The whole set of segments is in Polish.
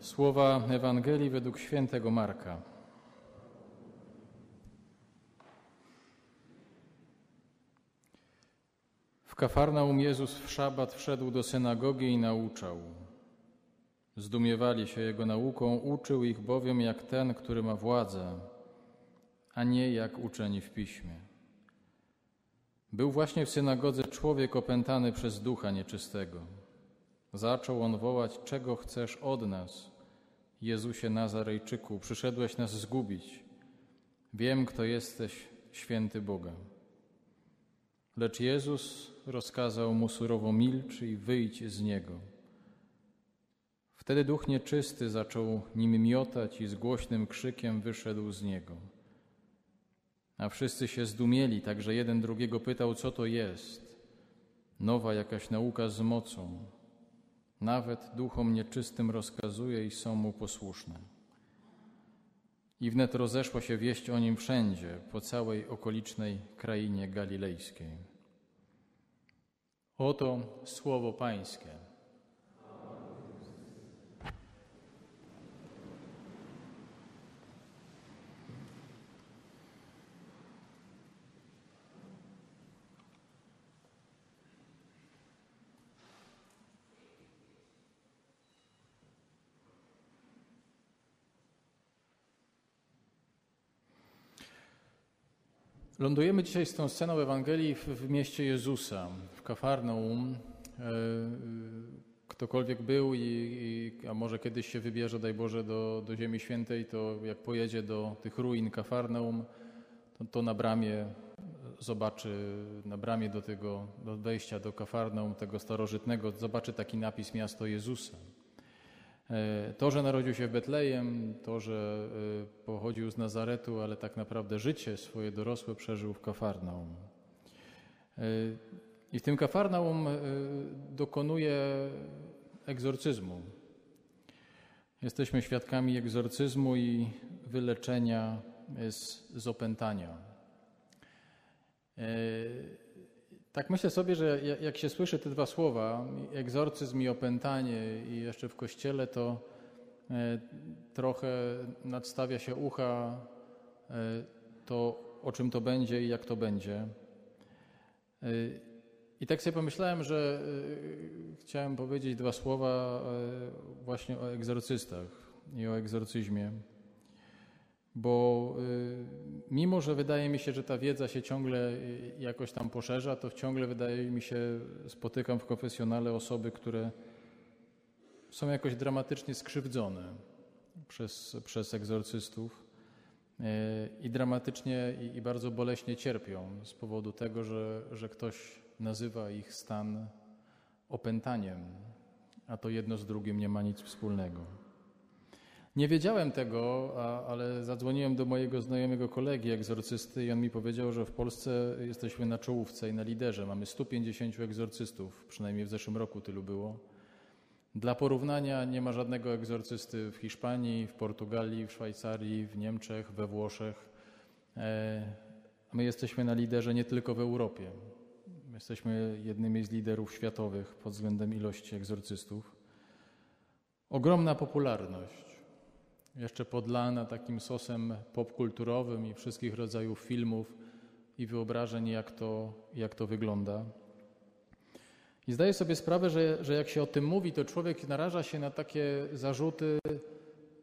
Słowa Ewangelii według Świętego Marka. W Kafarnaum Jezus w szabat wszedł do synagogi i nauczał. Zdumiewali się Jego nauką, uczył ich bowiem jak ten, który ma władzę, a nie jak uczeni w piśmie. Był właśnie w synagodze człowiek opętany przez ducha nieczystego. Zaczął on wołać, czego chcesz od nas, Jezusie Nazarejczyku, przyszedłeś nas zgubić. Wiem, kto jesteś, święty Boga. Lecz Jezus rozkazał mu surowo, milcz i wyjdź z niego. Wtedy duch nieczysty zaczął nim miotać i z głośnym krzykiem wyszedł z niego. A wszyscy się zdumieli, także jeden drugiego pytał, co to jest. Nowa jakaś nauka z mocą. Nawet duchom nieczystym rozkazuje i są mu posłuszne. I wnet rozeszła się wieść o nim wszędzie, po całej okolicznej krainie galilejskiej. Oto słowo Pańskie. Lądujemy dzisiaj z tą sceną Ewangelii w mieście Jezusa, w Kafarnaum. Ktokolwiek był, a może kiedyś się wybierze, daj Boże, do Ziemi Świętej, to jak pojedzie do tych ruin Kafarnaum, to na bramie zobaczy, na bramie do wejścia do Kafarnaum, tego starożytnego, zobaczy taki napis Miasto Jezusa. To, że narodził się w Betlejem, to, że pochodził z Nazaretu, ale tak naprawdę życie swoje dorosłe przeżył w Kafarnaum. I w tym Kafarnaum dokonuje egzorcyzmu. Jesteśmy świadkami egzorcyzmu i wyleczenia z opętania. Tak myślę sobie, że jak się słyszy te dwa słowa, egzorcyzm i opętanie, i jeszcze w Kościele, to trochę nadstawia się ucha to, o czym to będzie i jak to będzie. I tak sobie pomyślałem, że chciałem powiedzieć dwa słowa właśnie o egzorcystach i o egzorcyzmie. Bo mimo, że wydaje mi się, że ta wiedza się ciągle jakoś tam poszerza, to ciągle wydaje mi się, spotykam w konfesjonale osoby, które są jakoś dramatycznie skrzywdzone przez egzorcystów i dramatycznie i bardzo boleśnie cierpią z powodu tego, że ktoś nazywa ich stan opętaniem, a to jedno z drugim nie ma nic wspólnego. Nie wiedziałem tego, ale zadzwoniłem do mojego znajomego kolegi egzorcysty i on mi powiedział, że w Polsce jesteśmy na czołówce i na liderze. Mamy 150 egzorcystów, przynajmniej w zeszłym roku tylu było. Dla porównania nie ma żadnego egzorcysty w Hiszpanii, w Portugalii, w Szwajcarii, w Niemczech, we Włoszech. My jesteśmy na liderze nie tylko w Europie. Jesteśmy jednymi z liderów światowych pod względem ilości egzorcystów. Ogromna popularność. Jeszcze podlana takim sosem popkulturowym i wszystkich rodzajów filmów i wyobrażeń, jak to wygląda. I zdaję sobie sprawę, że jak się o tym mówi, to człowiek naraża się na takie zarzuty,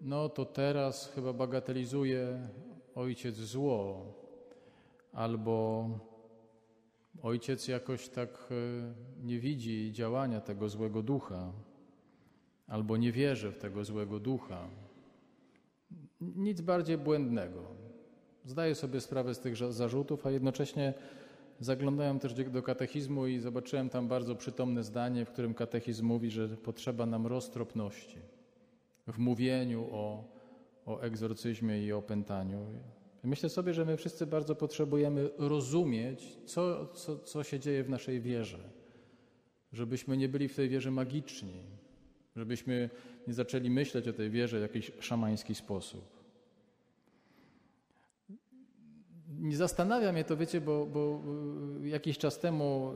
no to teraz chyba bagatelizuje ojciec zło, albo ojciec jakoś tak nie widzi działania tego złego ducha, albo nie wierzy w tego złego ducha. Nic bardziej błędnego. Zdaję sobie sprawę z tych zarzutów, a jednocześnie zaglądałem też do katechizmu i zobaczyłem tam bardzo przytomne zdanie, w którym katechizm mówi, że potrzeba nam roztropności w mówieniu o egzorcyzmie i o opętaniu. Myślę sobie, że my wszyscy bardzo potrzebujemy rozumieć, co się dzieje w naszej wierze, żebyśmy nie byli w tej wierze magiczni, żebyśmy nie zaczęli myśleć o tej wierze w jakiś szamański sposób. Nie zastanawia mnie to, wiecie, bo jakiś czas temu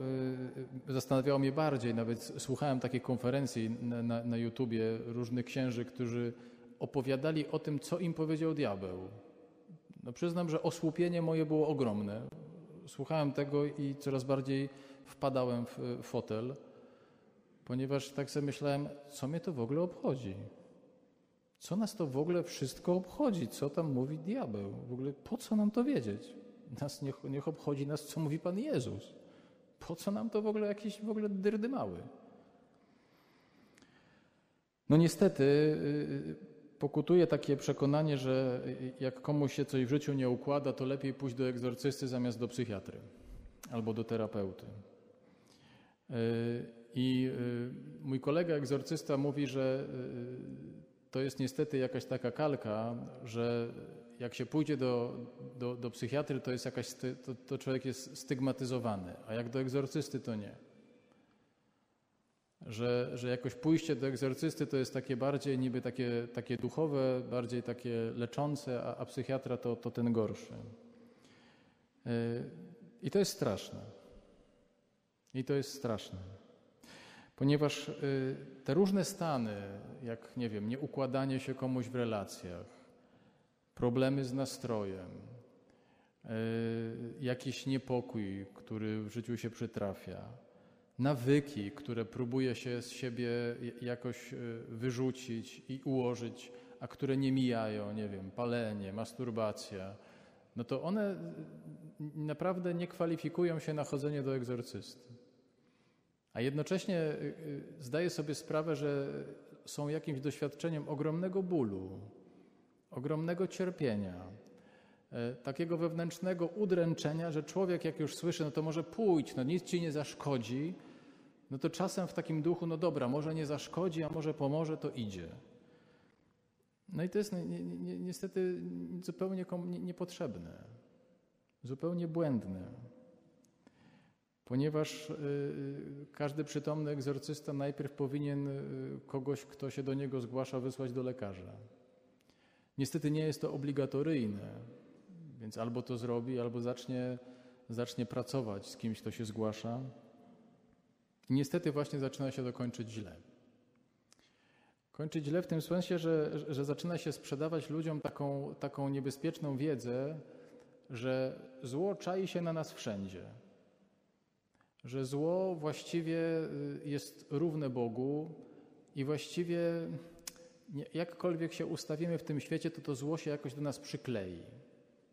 zastanawiało mnie bardziej, nawet słuchałem takiej konferencji na YouTubie różnych księży, którzy opowiadali o tym, co im powiedział diabeł. No przyznam, że osłupienie moje było ogromne. Słuchałem tego i coraz bardziej wpadałem w fotel, ponieważ tak sobie myślałem, co mnie to w ogóle obchodzi? Co nas to w ogóle wszystko obchodzi? Co tam mówi diabeł? W ogóle po co nam to wiedzieć? Niech obchodzi nas, co mówi Pan Jezus. Po co nam to w ogóle jakieś dyrdy mały? No niestety pokutuje takie przekonanie, że jak komuś się coś w życiu nie układa, to lepiej pójść do egzorcysty zamiast do psychiatry albo do terapeuty. I mój kolega egzorcysta mówi, że to jest niestety jakaś taka kalka, że jak się pójdzie do psychiatry, to jest jakaś, to człowiek jest stygmatyzowany, a jak do egzorcysty, to nie. Że jakoś pójście do egzorcysty to jest takie bardziej niby takie duchowe, bardziej takie leczące, a psychiatra to ten gorszy. I to jest straszne. Ponieważ te różne stany, jak nie wiem, nieukładanie się komuś w relacjach, problemy z nastrojem, jakiś niepokój, który w życiu się przytrafia, nawyki, które próbuje się z siebie jakoś wyrzucić i ułożyć, a które nie mijają, nie wiem, palenie, masturbacja, no to one naprawdę nie kwalifikują się na chodzenie do egzorcysty. A jednocześnie zdaję sobie sprawę, że są jakimś doświadczeniem ogromnego bólu, ogromnego cierpienia, takiego wewnętrznego udręczenia, że człowiek jak już słyszy, no to może pójdź, no nic ci nie zaszkodzi, no to czasem w takim duchu, no dobra, może nie zaszkodzi, a może pomoże, to idzie. No i to jest niestety zupełnie niepotrzebne, zupełnie błędne. Ponieważ każdy przytomny egzorcysta najpierw powinien kogoś, kto się do niego zgłasza, wysłać do lekarza. Niestety nie jest to obligatoryjne, więc albo to zrobi, albo zacznie pracować z kimś, kto się zgłasza. I niestety właśnie zaczyna się to kończyć źle. Kończyć źle w tym sensie, że zaczyna się sprzedawać ludziom taką niebezpieczną wiedzę, że zło czai się na nas wszędzie. Że zło właściwie jest równe Bogu i właściwie jakkolwiek się ustawimy w tym świecie, to zło się jakoś do nas przyklei.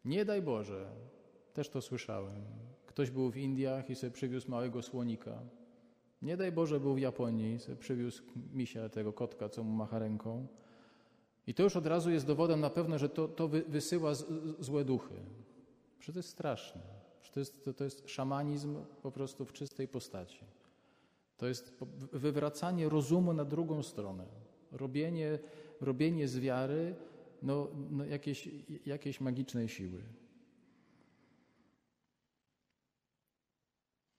Nie daj Boże, też to słyszałem. Ktoś był w Indiach i sobie przywiózł małego słonika. Nie daj Boże, był w Japonii i sobie przywiózł misia, tego kotka, co mu macha ręką. I to już od razu jest dowodem na pewno, że to wysyła złe duchy. Przecież to jest straszne. To jest szamanizm po prostu w czystej postaci. To jest wywracanie rozumu na drugą stronę. Robienie z wiary jakiejś magicznej siły.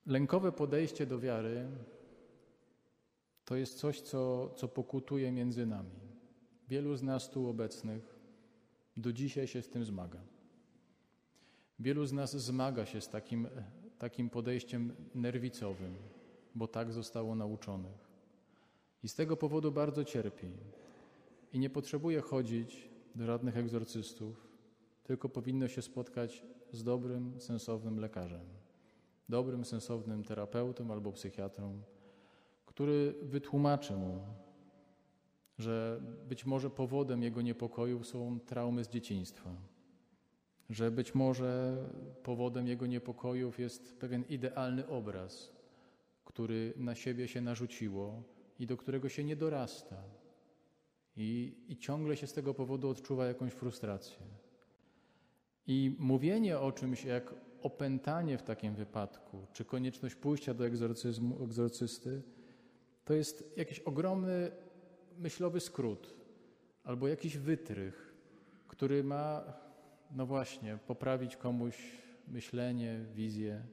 Lękowe podejście do wiary to jest coś, co pokutuje między nami. Wielu z nas tu obecnych do dzisiaj się z tym zmaga. Wielu z nas zmaga się z takim podejściem nerwicowym, bo tak zostało nauczonych. I z tego powodu bardzo cierpi. I nie potrzebuje chodzić do żadnych egzorcystów, tylko powinno się spotkać z dobrym, sensownym lekarzem. Dobrym, sensownym terapeutą albo psychiatrą, który wytłumaczy mu, że być może powodem jego niepokojów są traumy z dzieciństwa. Że być może powodem jego niepokojów jest pewien idealny obraz, który na siebie się narzuciło i do którego się nie dorasta. I ciągle się z tego powodu odczuwa jakąś frustrację. I mówienie o czymś jak opętanie w takim wypadku, czy konieczność pójścia do egzorcysty, to jest jakiś ogromny myślowy skrót albo jakiś wytrych, który ma... No właśnie, poprawić komuś myślenie, wizję.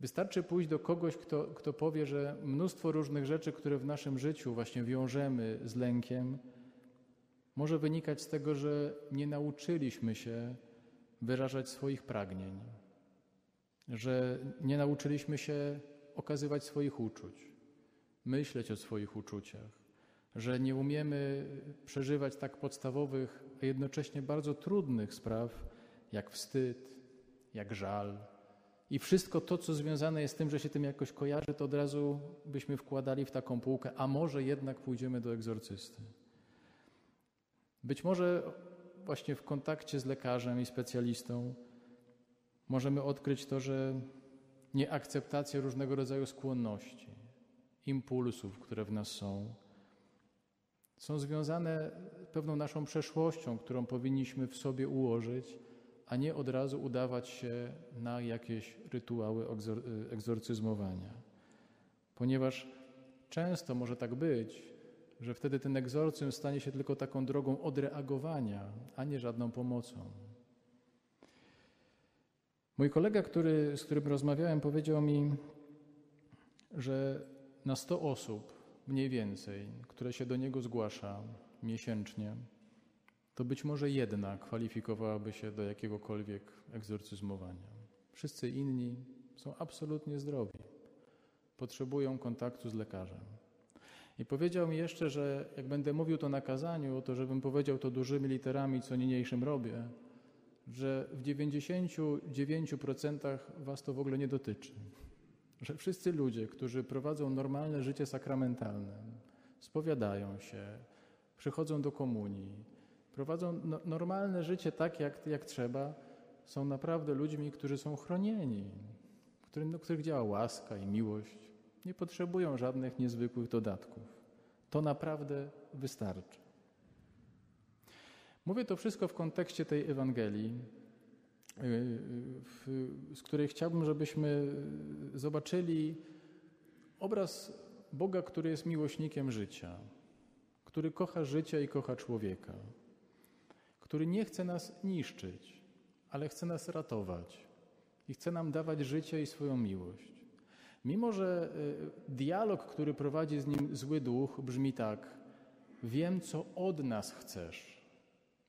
Wystarczy pójść do kogoś, kto powie, że mnóstwo różnych rzeczy, które w naszym życiu właśnie wiążemy z lękiem, może wynikać z tego, że nie nauczyliśmy się wyrażać swoich pragnień, że nie nauczyliśmy się okazywać swoich uczuć, myśleć o swoich uczuciach, że nie umiemy przeżywać tak podstawowych, a jednocześnie bardzo trudnych spraw, jak wstyd, jak żal. I wszystko to, co związane jest z tym, że się tym jakoś kojarzy, to od razu byśmy wkładali w taką półkę, a może jednak pójdziemy do egzorcysty. Być może właśnie w kontakcie z lekarzem i specjalistą możemy odkryć to, że nieakceptacja różnego rodzaju skłonności, impulsów, które w nas są związane pewną naszą przeszłością, którą powinniśmy w sobie ułożyć, a nie od razu udawać się na jakieś rytuały egzorcyzmowania. Ponieważ często może tak być, że wtedy ten egzorcyzm stanie się tylko taką drogą odreagowania, a nie żadną pomocą. Mój kolega, z którym rozmawiałem, powiedział mi, że na 100 osób mniej więcej, które się do niego zgłasza miesięcznie, to być może jedna kwalifikowałaby się do jakiegokolwiek egzorcyzmowania. Wszyscy inni są absolutnie zdrowi, potrzebują kontaktu z lekarzem. I powiedział mi jeszcze, że jak będę mówił to na kazaniu, to żebym powiedział to dużymi literami, co niniejszym robię, że w 99% was to w ogóle nie dotyczy. Że wszyscy ludzie, którzy prowadzą normalne życie sakramentalne, spowiadają się, przychodzą do komunii, prowadzą normalne życie tak, jak trzeba, są naprawdę ludźmi, którzy są chronieni, do których działa łaska i miłość. Nie potrzebują żadnych niezwykłych dodatków. To naprawdę wystarczy. Mówię to wszystko w kontekście tej Ewangelii, z której chciałbym, żebyśmy zobaczyli obraz Boga, który jest miłośnikiem życia, który kocha życie i kocha człowieka, który nie chce nas niszczyć, ale chce nas ratować i chce nam dawać życie i swoją miłość. Mimo że dialog, który prowadzi z nim zły duch, brzmi tak: wiem, co od nas chcesz,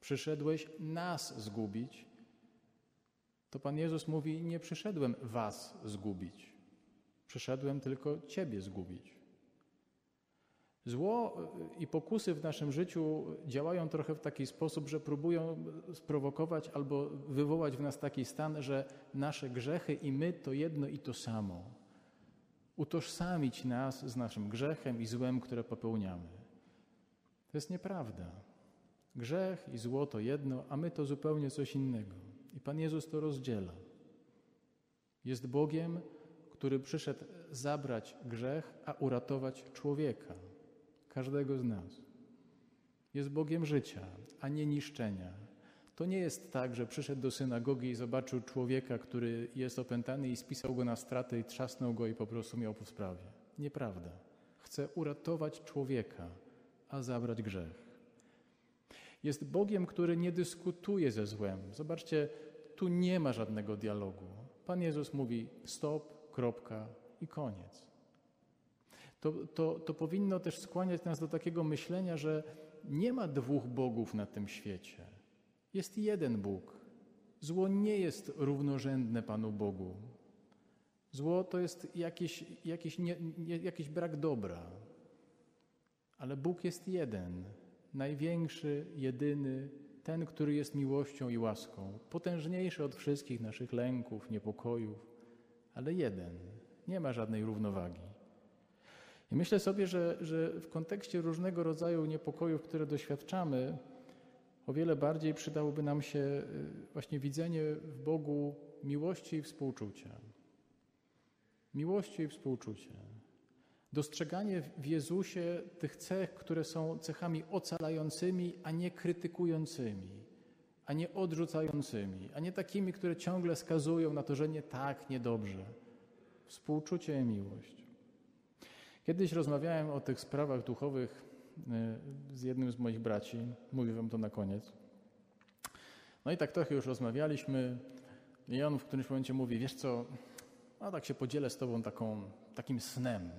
przyszedłeś nas zgubić, to Pan Jezus mówi: nie przyszedłem was zgubić, przyszedłem tylko ciebie zgubić. Zło i pokusy w naszym życiu działają trochę w taki sposób, że próbują sprowokować albo wywołać w nas taki stan, że nasze grzechy i my to jedno i to samo. Utożsamić nas z naszym grzechem i złem, które popełniamy. To jest nieprawda. Grzech i zło to jedno, a my to zupełnie coś innego. I Pan Jezus to rozdziela. Jest Bogiem, który przyszedł zabrać grzech, a uratować człowieka, każdego z nas. Jest Bogiem życia, a nie niszczenia. To nie jest tak, że przyszedł do synagogi i zobaczył człowieka, który jest opętany i spisał go na straty i trzasnął go i po prostu miał po sprawie. Nieprawda. Chce uratować człowieka, a zabrać grzech. Jest Bogiem, który nie dyskutuje ze złem. Zobaczcie, tu nie ma żadnego dialogu. Pan Jezus mówi: stop, kropka i koniec. To powinno też skłaniać nas do takiego myślenia, że nie ma dwóch bogów na tym świecie. Jest jeden Bóg. Zło nie jest równorzędne Panu Bogu. Zło to jest jakiś brak dobra. Ale Bóg jest jeden. Największy, jedyny, ten, który jest miłością i łaską. Potężniejszy od wszystkich naszych lęków, niepokojów. Ale jeden. Nie ma żadnej równowagi. I myślę sobie, że w kontekście różnego rodzaju niepokojów, które doświadczamy, o wiele bardziej przydałoby nam się właśnie widzenie w Bogu miłości i współczucia. Miłości i współczucia. Dostrzeganie w Jezusie tych cech, które są cechami ocalającymi, a nie krytykującymi, a nie odrzucającymi, a nie takimi, które ciągle skazują na to, że nie tak, niedobrze. Współczucie i miłość. Kiedyś rozmawiałem o tych sprawach duchowych z jednym z moich braci, mówię wam to na koniec. No i tak trochę już rozmawialiśmy i on w którymś momencie mówi: wiesz co, no tak się podzielę z tobą takim snem.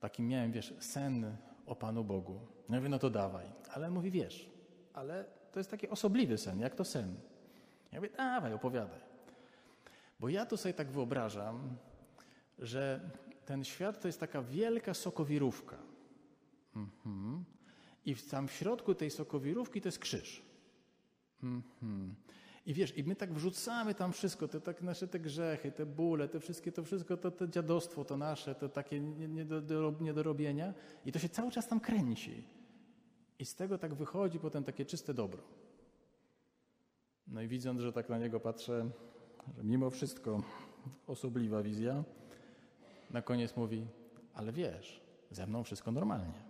Takim miałem, wiesz, sen o Panu Bogu. No ja mówię: no to dawaj. Ale mówi: wiesz, ale to jest taki osobliwy sen, jak to sen. Ja mówię, dawaj, opowiadaj. Bo ja to sobie tak wyobrażam, że ten świat to jest taka wielka sokowirówka. I tam w środku tej sokowirówki to jest krzyż. I wiesz, i my tak wrzucamy tam wszystko, te, tak, nasze te grzechy, te bóle, te wszystkie, to wszystko, to dziadostwo to nasze, to takie niedorobienia. I to się cały czas tam kręci. I z tego tak wychodzi potem takie czyste dobro. No i widząc, że tak na niego patrzę, że mimo wszystko osobliwa wizja, na koniec mówi, ale wiesz, ze mną wszystko normalnie.